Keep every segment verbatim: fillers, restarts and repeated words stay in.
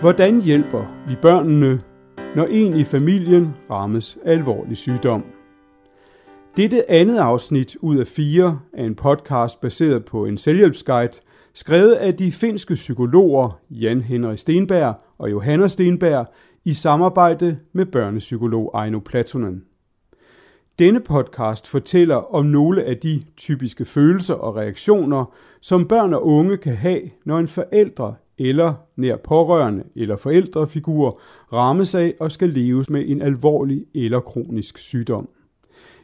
Hvordan hjælper vi børnene, når en i familien rammes af alvorlig sygdom? Dette andet afsnit ud af fire er en podcast baseret på en selvhjælpsguide, skrevet af de finske psykologer Jan-Henrik Stenberg og Johanna Stenberg i samarbejde med børnepsykolog Eino Platonen. Denne podcast fortæller om nogle af de typiske følelser og reaktioner, som børn og unge kan have, når en forælder eller nær pårørende eller forældrefigur rammes af og skal leves med en alvorlig eller kronisk sygdom.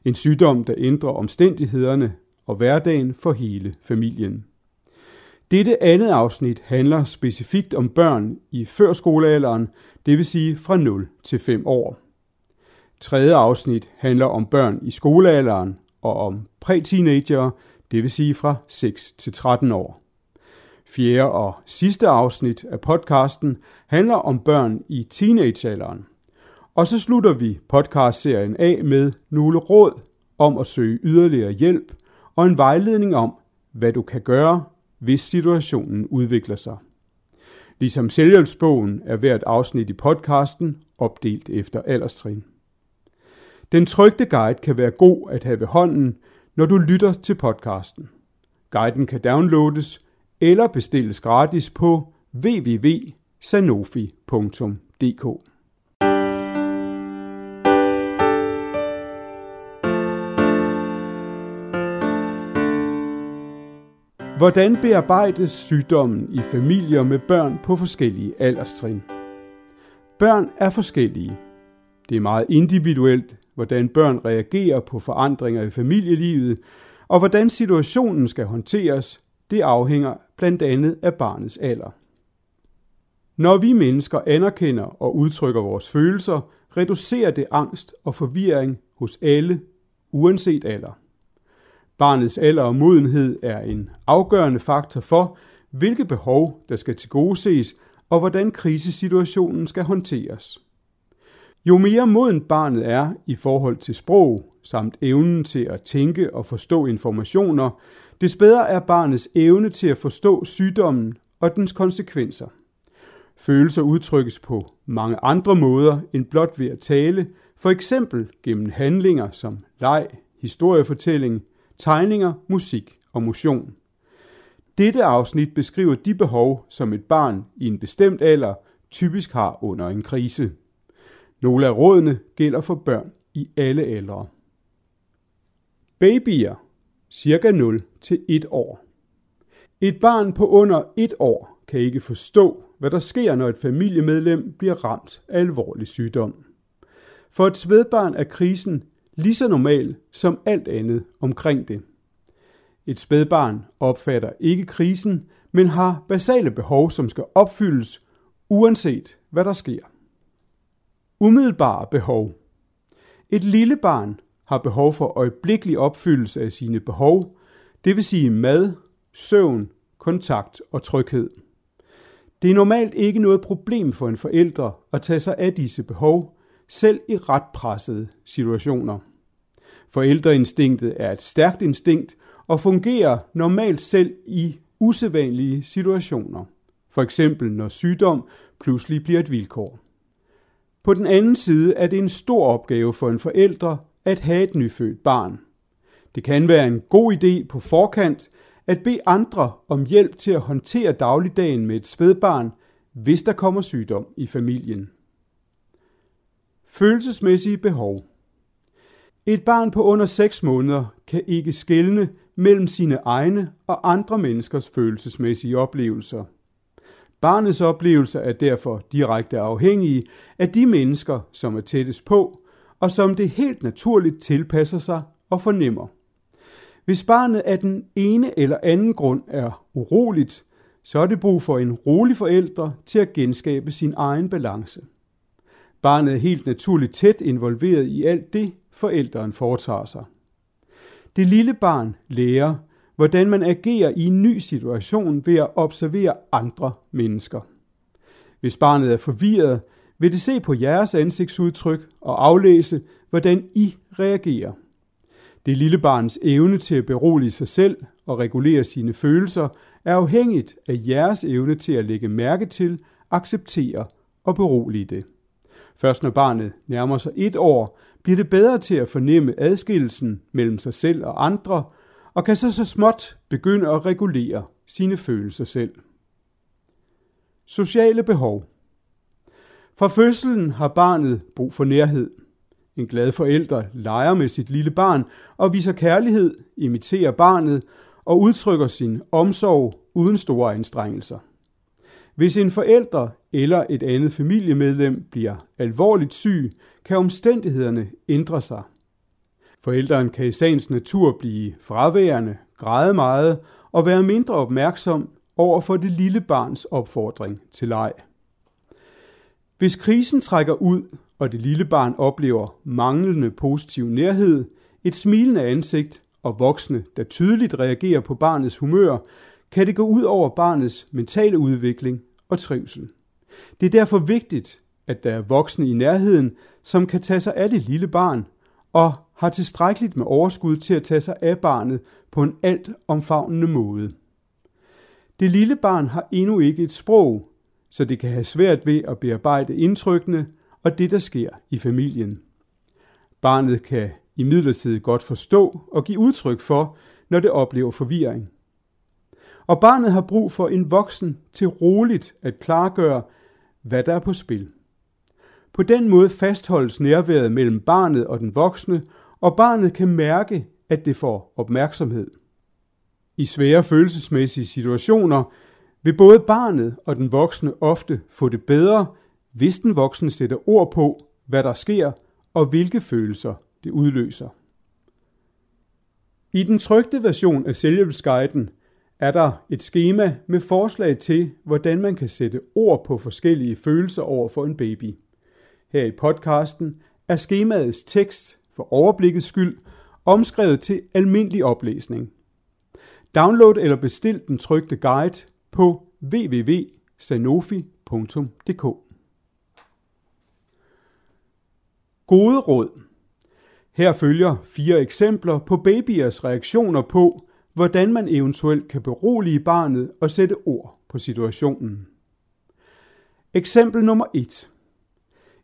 En sygdom, der ændrer omstændighederne og hverdagen for hele familien. Dette andet afsnit handler specifikt om børn i førskolealderen, det vil sige fra nul til fem år. Tredje afsnit handler om børn i skolealderen og om præ-teenagere, det vil sige fra seks til tretten år. Fjerde og sidste afsnit af podcasten handler om børn i teenagealderen. Og så slutter vi podcastserien af med nogle råd om at søge yderligere hjælp og en vejledning om, hvad du kan gøre, hvis situationen udvikler sig. Ligesom selvhjælpsbogen er hvert afsnit i podcasten opdelt efter alderstrin. Den trykte guide kan være god at have ved hånden, når du lytter til podcasten. Guiden kan downloades eller bestilles gratis på w w w punktum sanofi punktum d k. Hvordan bearbejdes sygdommen i familier med børn på forskellige alderstrin? Børn er forskellige. Det er meget individuelt, hvordan børn reagerer på forandringer i familielivet, og hvordan situationen skal håndteres, det afhænger blandt andet af barnets alder. Når vi mennesker anerkender og udtrykker vores følelser, reducerer det angst og forvirring hos alle, uanset alder. Barnets alder og modenhed er en afgørende faktor for, hvilke behov der skal tilgodeses og hvordan krisesituationen skal håndteres. Jo mere modent barnet er i forhold til sprog samt evnen til at tænke og forstå informationer, des bedre er barnets evne til at forstå sygdommen og dens konsekvenser. Følelser udtrykkes på mange andre måder end blot ved at tale, for eksempel gennem handlinger som leg, historiefortælling, tegninger, musik og motion. Dette afsnit beskriver de behov, som et barn i en bestemt alder typisk har under en krise. Nogle af rådene gælder for børn i alle aldre. Babyer, cirka nul til et år. Et barn på under et år kan ikke forstå, hvad der sker, når et familiemedlem bliver ramt af alvorlig sygdom. For et spædbarn er krisen lige så normal som alt andet omkring det. Et spædbarn opfatter ikke krisen, men har basale behov, som skal opfyldes, uanset hvad der sker. Umiddelbare behov. Et lille barn har behov for øjeblikkelig opfyldelse af sine behov, det vil sige mad, søvn, kontakt og tryghed. Det er normalt ikke noget problem for en forælder at tage sig af disse behov, selv i ret pressede situationer. Forældreinstinktet er et stærkt instinkt og fungerer normalt selv i usædvanlige situationer, for eksempel når sygdom pludselig bliver et vilkår. På den anden side er det en stor opgave for en forælder at have et nyfødt barn. Det kan være en god idé på forkant at bede andre om hjælp til at håndtere dagligdagen med et spædbarn, hvis der kommer sygdom i familien. Følelsesmæssige behov. Et barn på under seks måneder kan ikke skelne mellem sine egne og andre menneskers følelsesmæssige oplevelser. Barnets oplevelser er derfor direkte afhængige af de mennesker, som er tættest på, og som det helt naturligt tilpasser sig og fornemmer. Hvis barnet af den ene eller anden grund er uroligt, så er det brug for en rolig forælder til at genskabe sin egen balance. Barnet er helt naturligt tæt involveret i alt det, forælderen foretager sig. Det lille barn lærer, hvordan man agerer i en ny situation ved at observere andre mennesker. Hvis barnet er forvirret, vil det se på jeres ansigtsudtryk og aflæse, hvordan I reagerer. Det lille barns evne til at berolige sig selv og regulere sine følelser er afhængigt af jeres evne til at lægge mærke til acceptere og berolige det. Først når barnet nærmer sig et år, bliver det bedre til at fornemme adskillelsen mellem sig selv og andre, og kan så så småt begynde at regulere sine følelser selv. Sociale behov. Fra fødslen har barnet brug for nærhed. En glad forælder leger med sit lille barn og viser kærlighed, imiterer barnet og udtrykker sin omsorg uden store anstrengelser. Hvis en forælder eller et andet familiemedlem bliver alvorligt syg, kan omstændighederne ændre sig. Forælderen kan i sagens natur blive fraværende, græde meget og være mindre opmærksom over for det lille barns opfordring til leg. Hvis krisen trækker ud, og det lille barn oplever manglende positiv nærhed, et smilende ansigt og voksne, der tydeligt reagerer på barnets humør, kan det gå ud over barnets mentale udvikling og trivsel. Det er derfor vigtigt, at der er voksne i nærheden, som kan tage sig af det lille barn og har tilstrækkeligt med overskud til at tage sig af barnet på en alt omfavnende måde. Det lille barn har endnu ikke et sprog, så det kan have svært ved at bearbejde indtrykkene og det, der sker i familien. Barnet kan imidlertid godt forstå og give udtryk for, når det oplever forvirring. Og barnet har brug for en voksen til roligt at klargøre, hvad der er på spil. På den måde fastholdes nærværet mellem barnet og den voksne, og barnet kan mærke, at det får opmærksomhed. I svære følelsesmæssige situationer vil både barnet og den voksne ofte få det bedre, hvis den voksne sætter ord på, hvad der sker og hvilke følelser det udløser. I den trykte version af selvhjælpsguiden er der et skema med forslag til, hvordan man kan sætte ord på forskellige følelser over for en baby. Her i podcasten er skemaets tekst for overblikkets skyld omskrevet til almindelig oplæsning. Download eller bestil den trykte guide på w w w punktum sanofi punktum d k. Gode råd. Her følger fire eksempler på babyers reaktioner på, hvordan man eventuelt kan berolige barnet og sætte ord på situationen. Eksempel nummer et.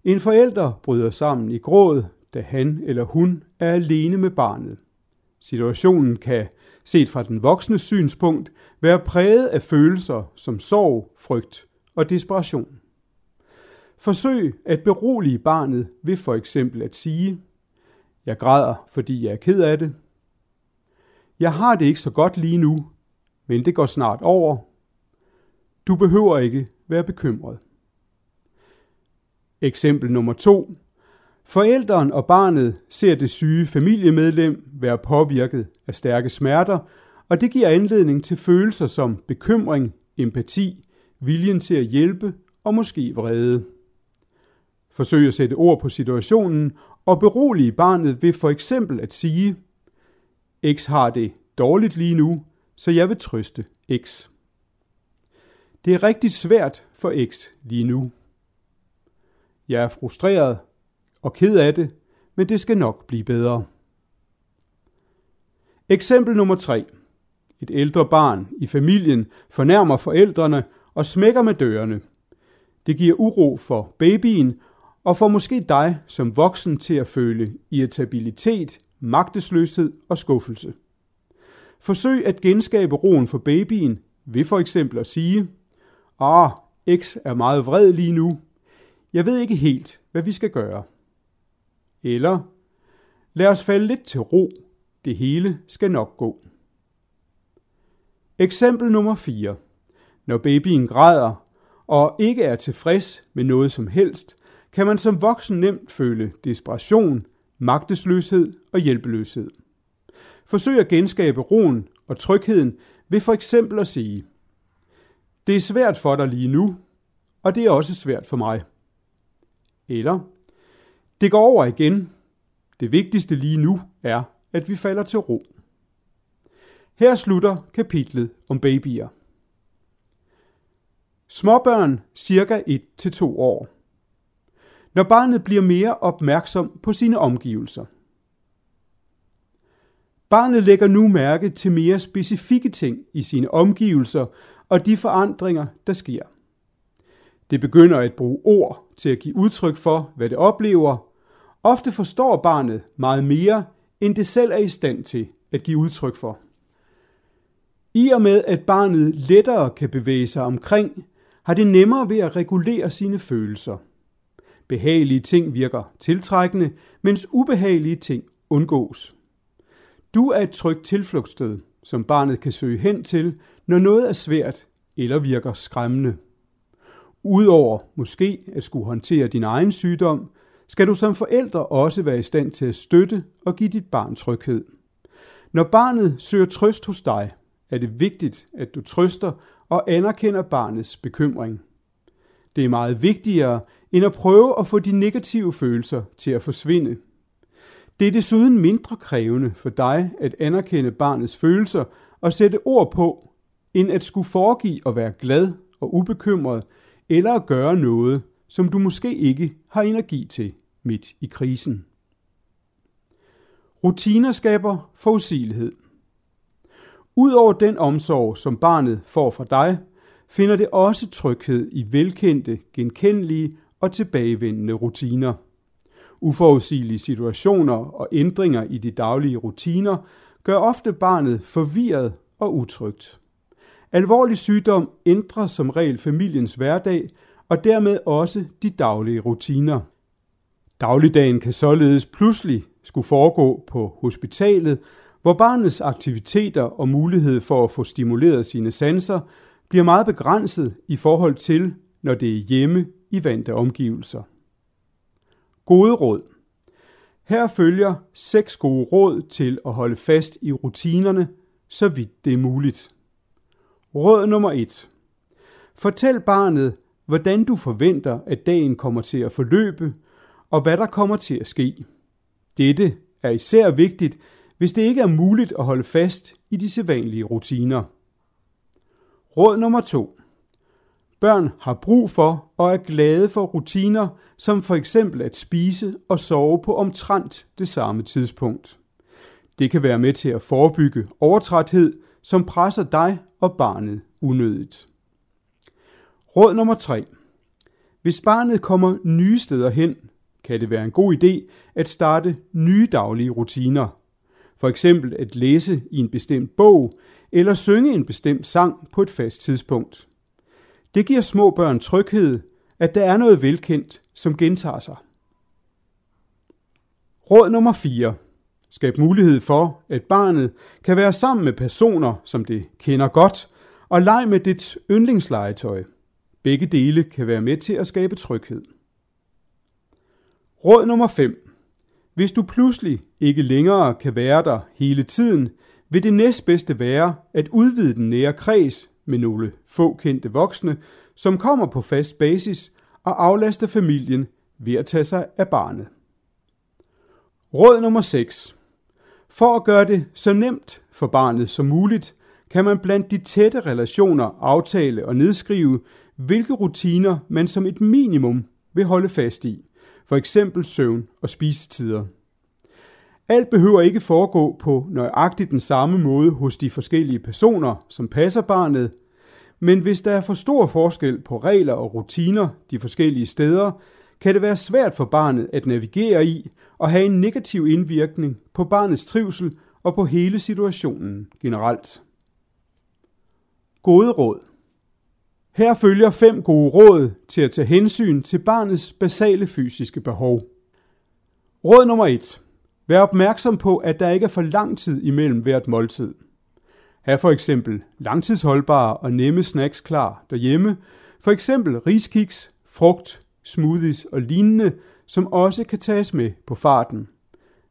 En forælder bryder sammen i gråd, da han eller hun er alene med barnet. Situationen kan, set fra den voksnes synspunkt, være præget af følelser som sorg, frygt og desperation. Forsøg at berolige barnet ved for eksempel at sige: "Jeg græder, fordi jeg er ked af det." "Jeg har det ikke så godt lige nu, men det går snart over." "Du behøver ikke være bekymret." Eksempel nummer to. Forælderen og barnet ser det syge familiemedlem være påvirket af stærke smerter, og det giver anledning til følelser som bekymring, empati, viljen til at hjælpe og måske vrede. Forsøg at sætte ord på situationen og berolige barnet ved for eksempel at sige: "X har det dårligt lige nu, så jeg vil trøste X." "Det er rigtig svært for X lige nu." "Jeg er frustreret og ked af det, men det skal nok blive bedre." Eksempel nummer tre. Et ældre barn i familien fornærmer forældrene og smækker med dørene. Det giver uro for babyen og får måske dig som voksen til at føle irritabilitet, magtesløshed og skuffelse. Forsøg at genskabe roen for babyen ved for eksempel at sige: "Ah, X er meget vred lige nu. Jeg ved ikke helt, hvad vi skal gøre." Eller: "Lad os falde lidt til ro. Det hele skal nok gå." Eksempel nummer fire. Når babyen græder og ikke er tilfreds med noget som helst, kan man som voksen nemt føle desperation, magtesløshed og hjælpeløshed. Forsøg at genskabe roen og trygheden ved for eksempel at sige: "Det er svært for dig lige nu, og det er også svært for mig." Eller: "Det går over igen. Det vigtigste lige nu er, at vi falder til ro." Her slutter kapitlet om babyer. Småbørn cirka et til to år. Når barnet bliver mere opmærksom på sine omgivelser. Barnet lægger nu mærke til mere specifikke ting i sine omgivelser og de forandringer, der sker. Det begynder at bruge ord til at give udtryk for, hvad det oplever. Ofte forstår barnet meget mere, end det selv er i stand til at give udtryk for. I og med, at barnet lettere kan bevæge sig omkring, har det nemmere ved at regulere sine følelser. Behagelige ting virker tiltrækkende, mens ubehagelige ting undgås. Du er et trygt tilflugtssted, som barnet kan søge hen til, når noget er svært eller virker skræmmende. Udover måske at skulle håndtere din egen sygdom, skal du som forælder også være i stand til at støtte og give dit barn tryghed. Når barnet søger trøst hos dig, er det vigtigt, at du trøster og anerkender barnets bekymring. Det er meget vigtigere, end at prøve at få de negative følelser til at forsvinde. Det er desuden mindre krævende for dig at anerkende barnets følelser og sætte ord på, end at skulle foregive at være glad og ubekymret, eller at gøre noget, som du måske ikke har energi til midt i krisen. Rutiner skaber forudsigelighed. Udover den omsorg, som barnet får fra dig, finder det også tryghed i velkendte, genkendelige og tilbagevendende rutiner. Uforudsigelige situationer og ændringer i de daglige rutiner gør ofte barnet forvirret og utrygt. Alvorlig sygdom ændrer som regel familiens hverdag og dermed også de daglige rutiner. Dagligdagen kan således pludselig skulle foregå på hospitalet, hvor barnets aktiviteter og mulighed for at få stimuleret sine sanser bliver meget begrænset i forhold til, når det er hjemme i vante omgivelser. Gode råd. Her følger seks gode råd til at holde fast i rutinerne, så vidt det er muligt. Råd nummer et. Fortæl barnet, hvordan du forventer, at dagen kommer til at forløbe, og hvad der kommer til at ske. Dette er især vigtigt, hvis det ikke er muligt at holde fast i de sædvanlige rutiner. Råd nummer to. Børn har brug for og er glade for rutiner, som for eksempel at spise og sove på omtrent det samme tidspunkt. Det kan være med til at forebygge overtræthed, som presser dig og barnet unødigt. Råd nummer tre. Hvis barnet kommer nye steder hen, kan det være en god idé at starte nye daglige rutiner. For eksempel at læse i en bestemt bog eller synge en bestemt sang på et fast tidspunkt. Det giver små børn tryghed, at der er noget velkendt, som gentager sig. Råd nummer fire. Skab mulighed for, at barnet kan være sammen med personer, som det kender godt, og lege med dets yndlingslegetøj. Begge dele kan være med til at skabe tryghed. Råd nummer fem. Hvis du pludselig ikke længere kan være der hele tiden, vil det næstbedste være at udvide den nære kreds med nogle få kendte voksne, som kommer på fast basis og aflaster familien ved at tage sig af barnet. Råd nummer seks. For at gøre det så nemt for barnet som muligt, kan man blandt de tætte relationer aftale og nedskrive, hvilke rutiner man som et minimum vil holde fast i, for eksempel søvn og spisetider. Alt behøver ikke foregå på nøjagtigt den samme måde hos de forskellige personer, som passer barnet, men hvis der er for stor forskel på regler og rutiner de forskellige steder, kan det være svært for barnet at navigere i og have en negativ indvirkning på barnets trivsel og på hele situationen generelt. Gode råd. Her følger fem gode råd til at tage hensyn til barnets basale fysiske behov. Råd nummer et. Vær opmærksom på, at der ikke er for lang tid imellem hvert måltid. Hav for eksempel langtidsholdbare og nemme snacks klar derhjemme, for eksempel riskiks, frugt, smoothies og lignende, som også kan tages med på farten.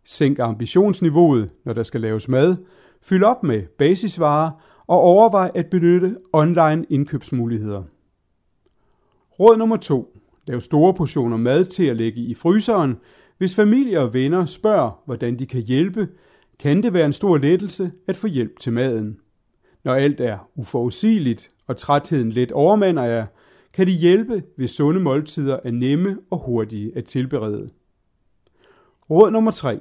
Sænk ambitionsniveauet, når der skal laves mad, fyld op med basisvarer og overvej at benytte online indkøbsmuligheder. Råd nummer to. Lav store portioner mad til at lægge i fryseren. Hvis familie og venner spørger, hvordan de kan hjælpe, kan det være en stor lettelse at få hjælp til maden. Når alt er uforudsigeligt og trætheden let overmander jer, kan det hjælpe, hvis sunde måltider er nemme og hurtige at tilberede. Råd nummer tre.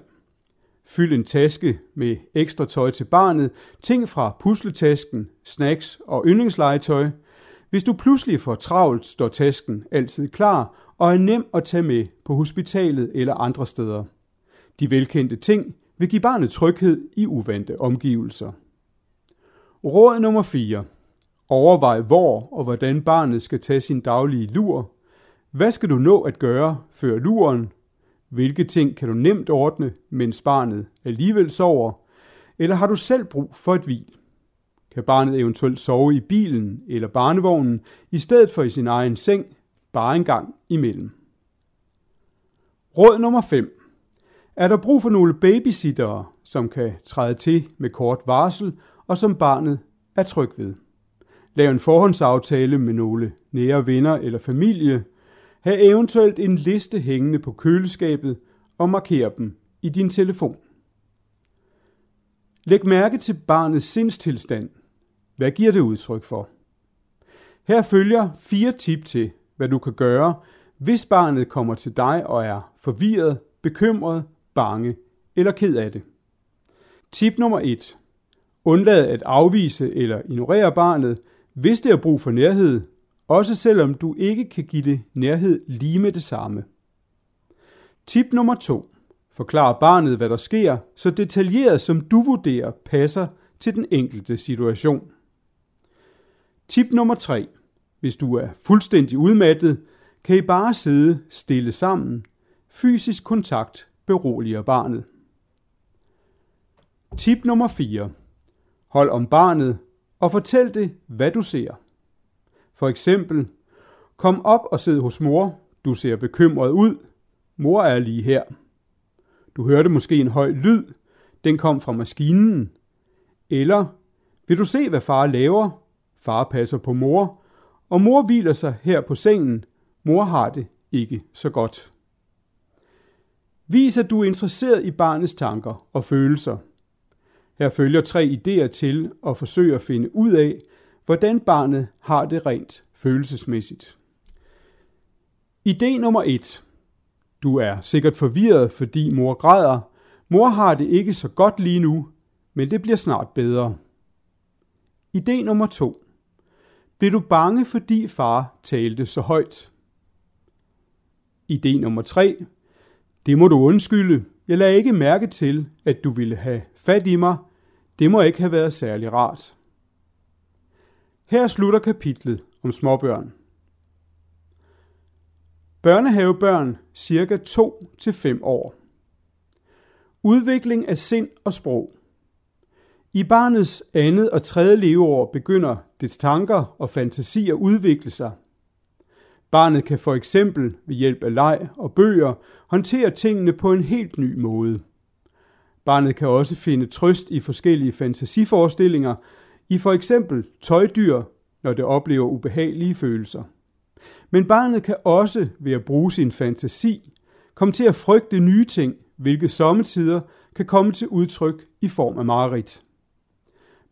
Fyld en taske med ekstra tøj til barnet, ting fra pusletasken, snacks og yndlingslegetøj. Hvis du pludselig får travlt, står tasken altid klar og er nem at tage med på hospitalet eller andre steder. De velkendte ting vil give barnet tryghed i uvante omgivelser. Råd nummer fire. Overvej hvor og hvordan barnet skal tage sin daglige lur. Hvad skal du nå at gøre før luren? Hvilke ting kan du nemt ordne, mens barnet alligevel sover? Eller har du selv brug for et hvil? Kan barnet eventuelt sove i bilen eller barnevognen, i stedet for i sin egen seng, bare en gang imellem? Råd nummer fem. Er der brug for nogle babysittere, som kan træde til med kort varsel og som barnet er tryg ved? Lav en forhåndsaftale med nogle nære venner eller familie. Hav eventuelt en liste hængende på køleskabet og marker dem i din telefon. Læg mærke til barnets sindstilstand. Hvad giver det udtryk for? Her følger fire tip til, hvad du kan gøre, hvis barnet kommer til dig og er forvirret, bekymret, bange eller ked af det. Tip nummer et. Undlad at afvise eller ignorere barnet, hvis det har brug for nærhed, også selvom du ikke kan give det nærhed lige med det samme. Tip nummer to. Forklar barnet, hvad der sker, så detaljeret som du vurderer passer til den enkelte situation. Tip nummer tre. Hvis du er fuldstændig udmattet, kan I bare sidde stille sammen. Fysisk kontakt beroliger barnet. Tip nummer fire. Hold om barnet og fortæl det, hvad du ser. For eksempel, kom op og sid hos mor. Du ser bekymret ud. Mor er lige her. Du hørte måske en høj lyd. Den kom fra maskinen. Eller, vil du se, hvad far laver? Far passer på mor, og mor hviler sig her på sengen. Mor har det ikke så godt. Vis, at du er interesseret i barnets tanker og følelser. Her følger tre idéer til at forsøge at finde ud af, hvordan barnet har det rent følelsesmæssigt. Idé nummer et. Du er sikkert forvirret, fordi mor græder. Mor har det ikke så godt lige nu, men det bliver snart bedre. Idé nummer to. Blev du bange, fordi far talte så højt? Idé nummer tre. Det må du undskylde. Jeg lagde ikke mærke til, at du ville have fat i mig. Det må ikke have været særlig rart. Her slutter kapitlet om småbørn. Børnehavebørn cirka to til fem år. Udvikling af sind og sprog. I barnets andet og tredje leveår begynder dets tanker og fantasi at udvikle sig. Barnet kan for eksempel ved hjælp af leg og bøger håndtere tingene på en helt ny måde. Barnet kan også finde trøst i forskellige fantasiforestillinger, i for eksempel tøjdyr, når det oplever ubehagelige følelser. Men barnet kan også ved at bruge sin fantasi komme til at frygte nye ting, hvilket sommetider kan komme til udtryk i form af mareridt.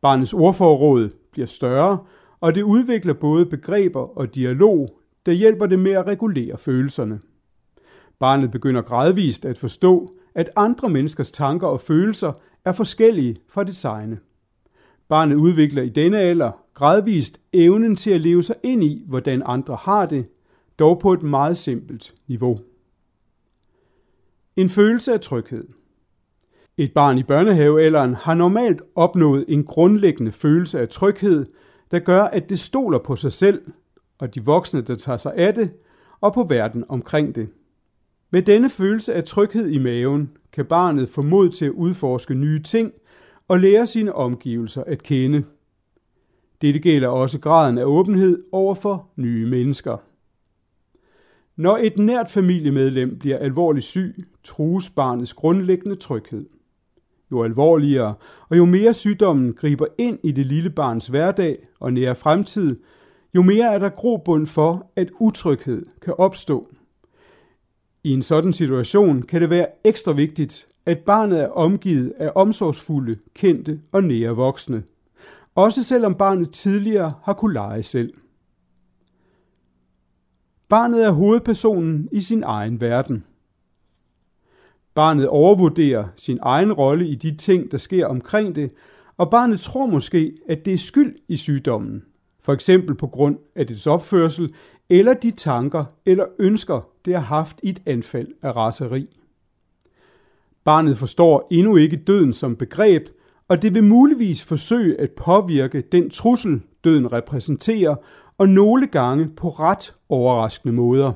Barnets ordforråd bliver større, og det udvikler både begreber og dialog, der hjælper det med at regulere følelserne. Barnet begynder gradvist at forstå, at andre menneskers tanker og følelser er forskellige fra dets egne. Barnet udvikler i denne alder gradvist evnen til at leve sig ind i, hvordan andre har det, dog på et meget simpelt niveau. En følelse af tryghed. Et barn i børnehavealderen har normalt opnået en grundlæggende følelse af tryghed, der gør, at det stoler på sig selv og de voksne, der tager sig af det, og på verden omkring det. Med denne følelse af tryghed i maven kan barnet få mod til at udforske nye ting og lære sine omgivelser at kende. Dette gælder også graden af åbenhed over for nye mennesker. Når et nært familiemedlem bliver alvorligt syg, trues barnets grundlæggende tryghed. Jo alvorligere og jo mere sygdommen griber ind i det lille barns hverdag og nære fremtid, jo mere er der grobund for, at utryghed kan opstå. I en sådan situation kan det være ekstra vigtigt, at barnet er omgivet af omsorgsfulde, kendte og nære voksne, også selvom barnet tidligere har kunnet lege selv. Barnet er hovedpersonen i sin egen verden. Barnet overvurderer sin egen rolle i de ting, der sker omkring det, og barnet tror måske, at det er skyld i sygdommen, for eksempel på grund af dets opførsel, eller de tanker eller ønsker, det har haft i et anfald af raseri. Barnet forstår endnu ikke døden som begreb, og det vil muligvis forsøge at påvirke den trussel, døden repræsenterer, og nogle gange på ret overraskende måder.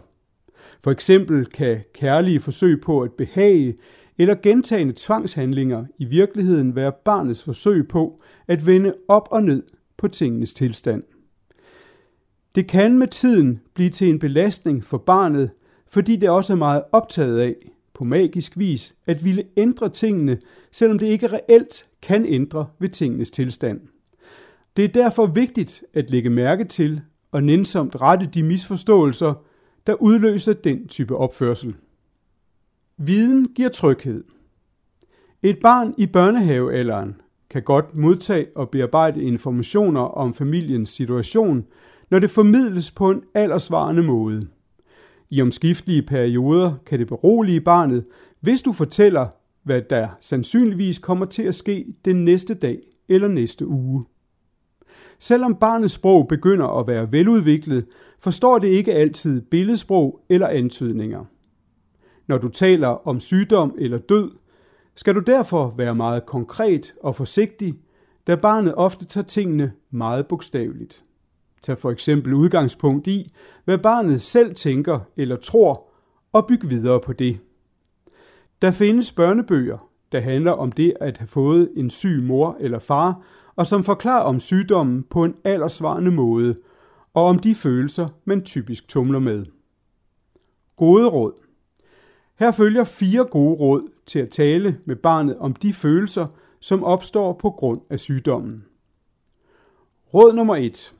For eksempel kan kærlige forsøg på at behage eller gentagne tvangshandlinger i virkeligheden være barnets forsøg på at vende op og ned på tingenes tilstand. Det kan med tiden blive til en belastning for barnet, fordi det også er meget optaget af, på magisk vis, at ville ændre tingene, selvom det ikke reelt kan ændre ved tingenes tilstand. Det er derfor vigtigt at lægge mærke til og nænsomt rette de misforståelser, der udløser den type opførsel. Viden giver tryghed. Et barn i børnehavealderen kan godt modtage og bearbejde informationer om familiens situation, når det formidles på en aldersvarende måde. I omskiftelige perioder kan det berolige barnet, hvis du fortæller, hvad der sandsynligvis kommer til at ske den næste dag eller næste uge. Selvom barnets sprog begynder at være veludviklet, forstår det ikke altid billedsprog eller antydninger. Når du taler om sygdom eller død, skal du derfor være meget konkret og forsigtig, da barnet ofte tager tingene meget bogstaveligt. Tag for eksempel udgangspunkt i, hvad barnet selv tænker eller tror, og byg videre på det. Der findes børnebøger, der handler om det at have fået en syg mor eller far, og som forklarer om sygdommen på en aldersvarende måde, og om de følelser, man typisk tumler med. Gode råd. Her følger fire gode råd til at tale med barnet om de følelser, som opstår på grund af sygdommen. Råd nummer et.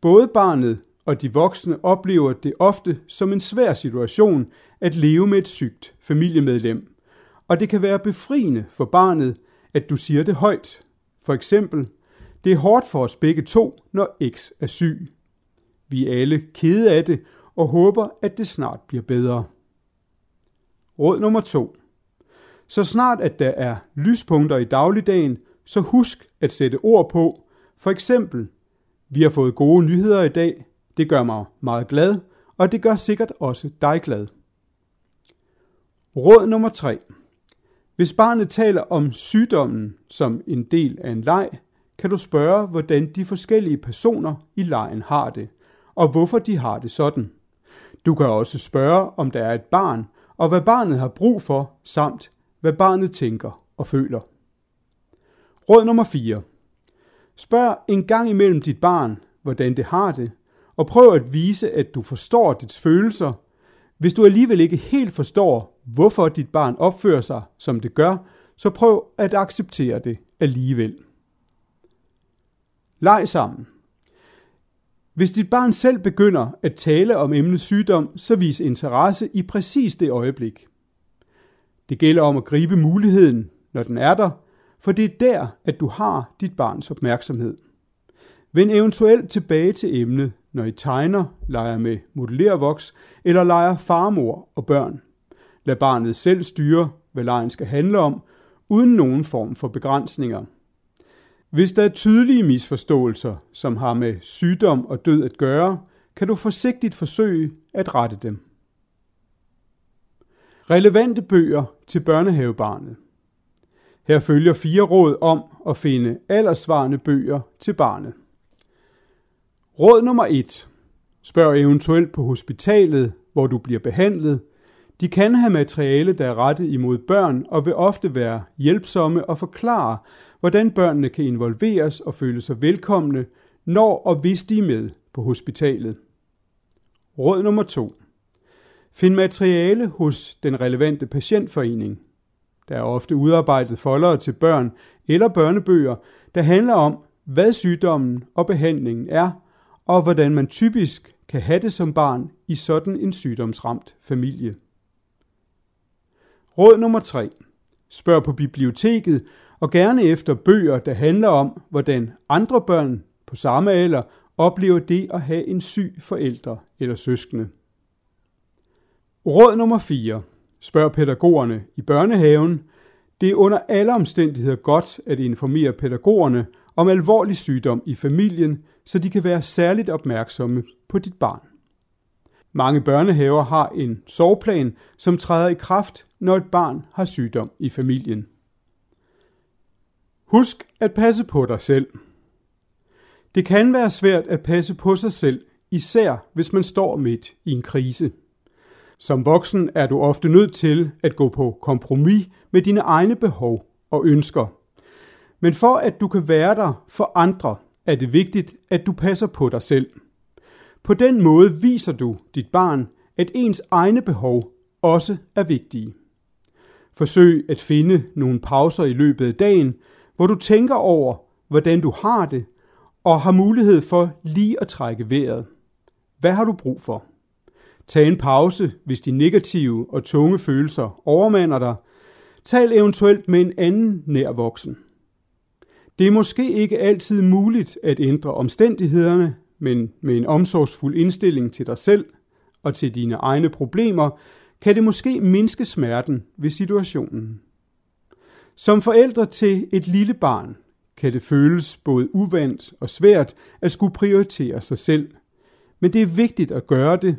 Både barnet og de voksne oplever det ofte som en svær situation at leve med et sygt familiemedlem, og det kan være befriende for barnet, at du siger det højt. For eksempel, det er hårdt for os begge to, når X er syg. Vi er alle kede af det og håber, at det snart bliver bedre. Råd nummer to. Så snart at der er lyspunkter i dagligdagen, så husk at sætte ord på. For eksempel, vi har fået gode nyheder i dag, det gør mig meget glad, og det gør sikkert også dig glad. Råd nummer tre. Hvis barnet taler om sygdommen som en del af en leg, kan du spørge, hvordan de forskellige personer i legen har det, og hvorfor de har det sådan. Du kan også spørge, om der er et barn, og hvad barnet har brug for, samt hvad barnet tænker og føler. Råd nummer fire. Spørg en gang imellem dit barn, hvordan det har det, og prøv at vise, at du forstår dets følelser. Hvis du alligevel ikke helt forstår, hvorfor dit barn opfører sig, som det gør, så prøv at acceptere det alligevel. Leg sammen. Hvis dit barn selv begynder at tale om emnet sygdom, så vis interesse i præcis det øjeblik. Det gælder om at gribe muligheden, når den er der, for det er der, at du har dit barns opmærksomhed. Vend eventuelt tilbage til emnet, når I tegner, leger med modellervoks eller leger farmor og børn. Lad barnet selv styre, hvad legen skal handle om, uden nogen form for begrænsninger. Hvis der er tydelige misforståelser, som har med sygdom og død at gøre, kan du forsigtigt forsøge at rette dem. Relevante bøger til børnehavebarnet. Her følger fire råd om at finde alderssvarende bøger til barnet. Råd nummer et. Spørg eventuelt på hospitalet, hvor du bliver behandlet. De kan have materiale, der er rettet imod børn og vil ofte være hjælpsomme og forklare, hvordan børnene kan involveres og føle sig velkomne, når og hvis de er med på hospitalet. Råd nummer to. Find materiale hos den relevante patientforening. Der er ofte udarbejdet foldere til børn eller børnebøger, der handler om, hvad sygdommen og behandlingen er, og hvordan man typisk kan have det som barn i sådan en sygdomsramt familie. Råd nummer tre. Spørg på biblioteket og gerne efter bøger, der handler om, hvordan andre børn på samme alder oplever det at have en syg forælder eller søskende. Råd nummer fire. Spørg pædagogerne i børnehaven. Det er under alle omstændigheder godt at informere pædagogerne om alvorlig sygdom i familien, så de kan være særligt opmærksomme på dit barn. Mange børnehaver har en sorgplan, som træder i kraft, når et barn har sygdom i familien. Husk at passe på dig selv. Det kan være svært at passe på sig selv, især hvis man står midt i en krise. Som voksen er du ofte nødt til at gå på kompromis med dine egne behov og ønsker. Men for at du kan være der for andre, er det vigtigt, at du passer på dig selv. På den måde viser du dit barn, at ens egne behov også er vigtige. Forsøg at finde nogle pauser i løbet af dagen, hvor du tænker over, hvordan du har det, og har mulighed for lige at trække vejret. Hvad har du brug for? Tag en pause, hvis de negative og tunge følelser overmander dig. Tal eventuelt med en anden nær voksen. Det er måske ikke altid muligt at ændre omstændighederne, men med en omsorgsfuld indstilling til dig selv og til dine egne problemer, kan det måske mindske smerten ved situationen. Som forældre til et lille barn kan det føles både uvant og svært at skulle prioritere sig selv, men det er vigtigt at gøre det,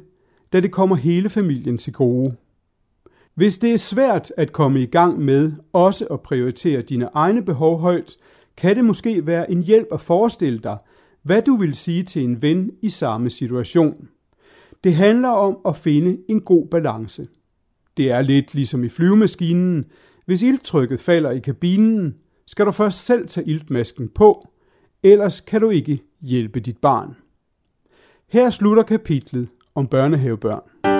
da det kommer hele familien til gode. Hvis det er svært at komme i gang med også at prioritere dine egne behov højt, kan det måske være en hjælp at forestille dig, hvad du vil sige til en ven i samme situation. Det handler om at finde en god balance. Det er lidt ligesom i flyvemaskinen. Hvis ilttrykket falder i kabinen, skal du først selv tage iltmasken på, ellers kan du ikke hjælpe dit barn. Her slutter kapitlet om børnehavebørn.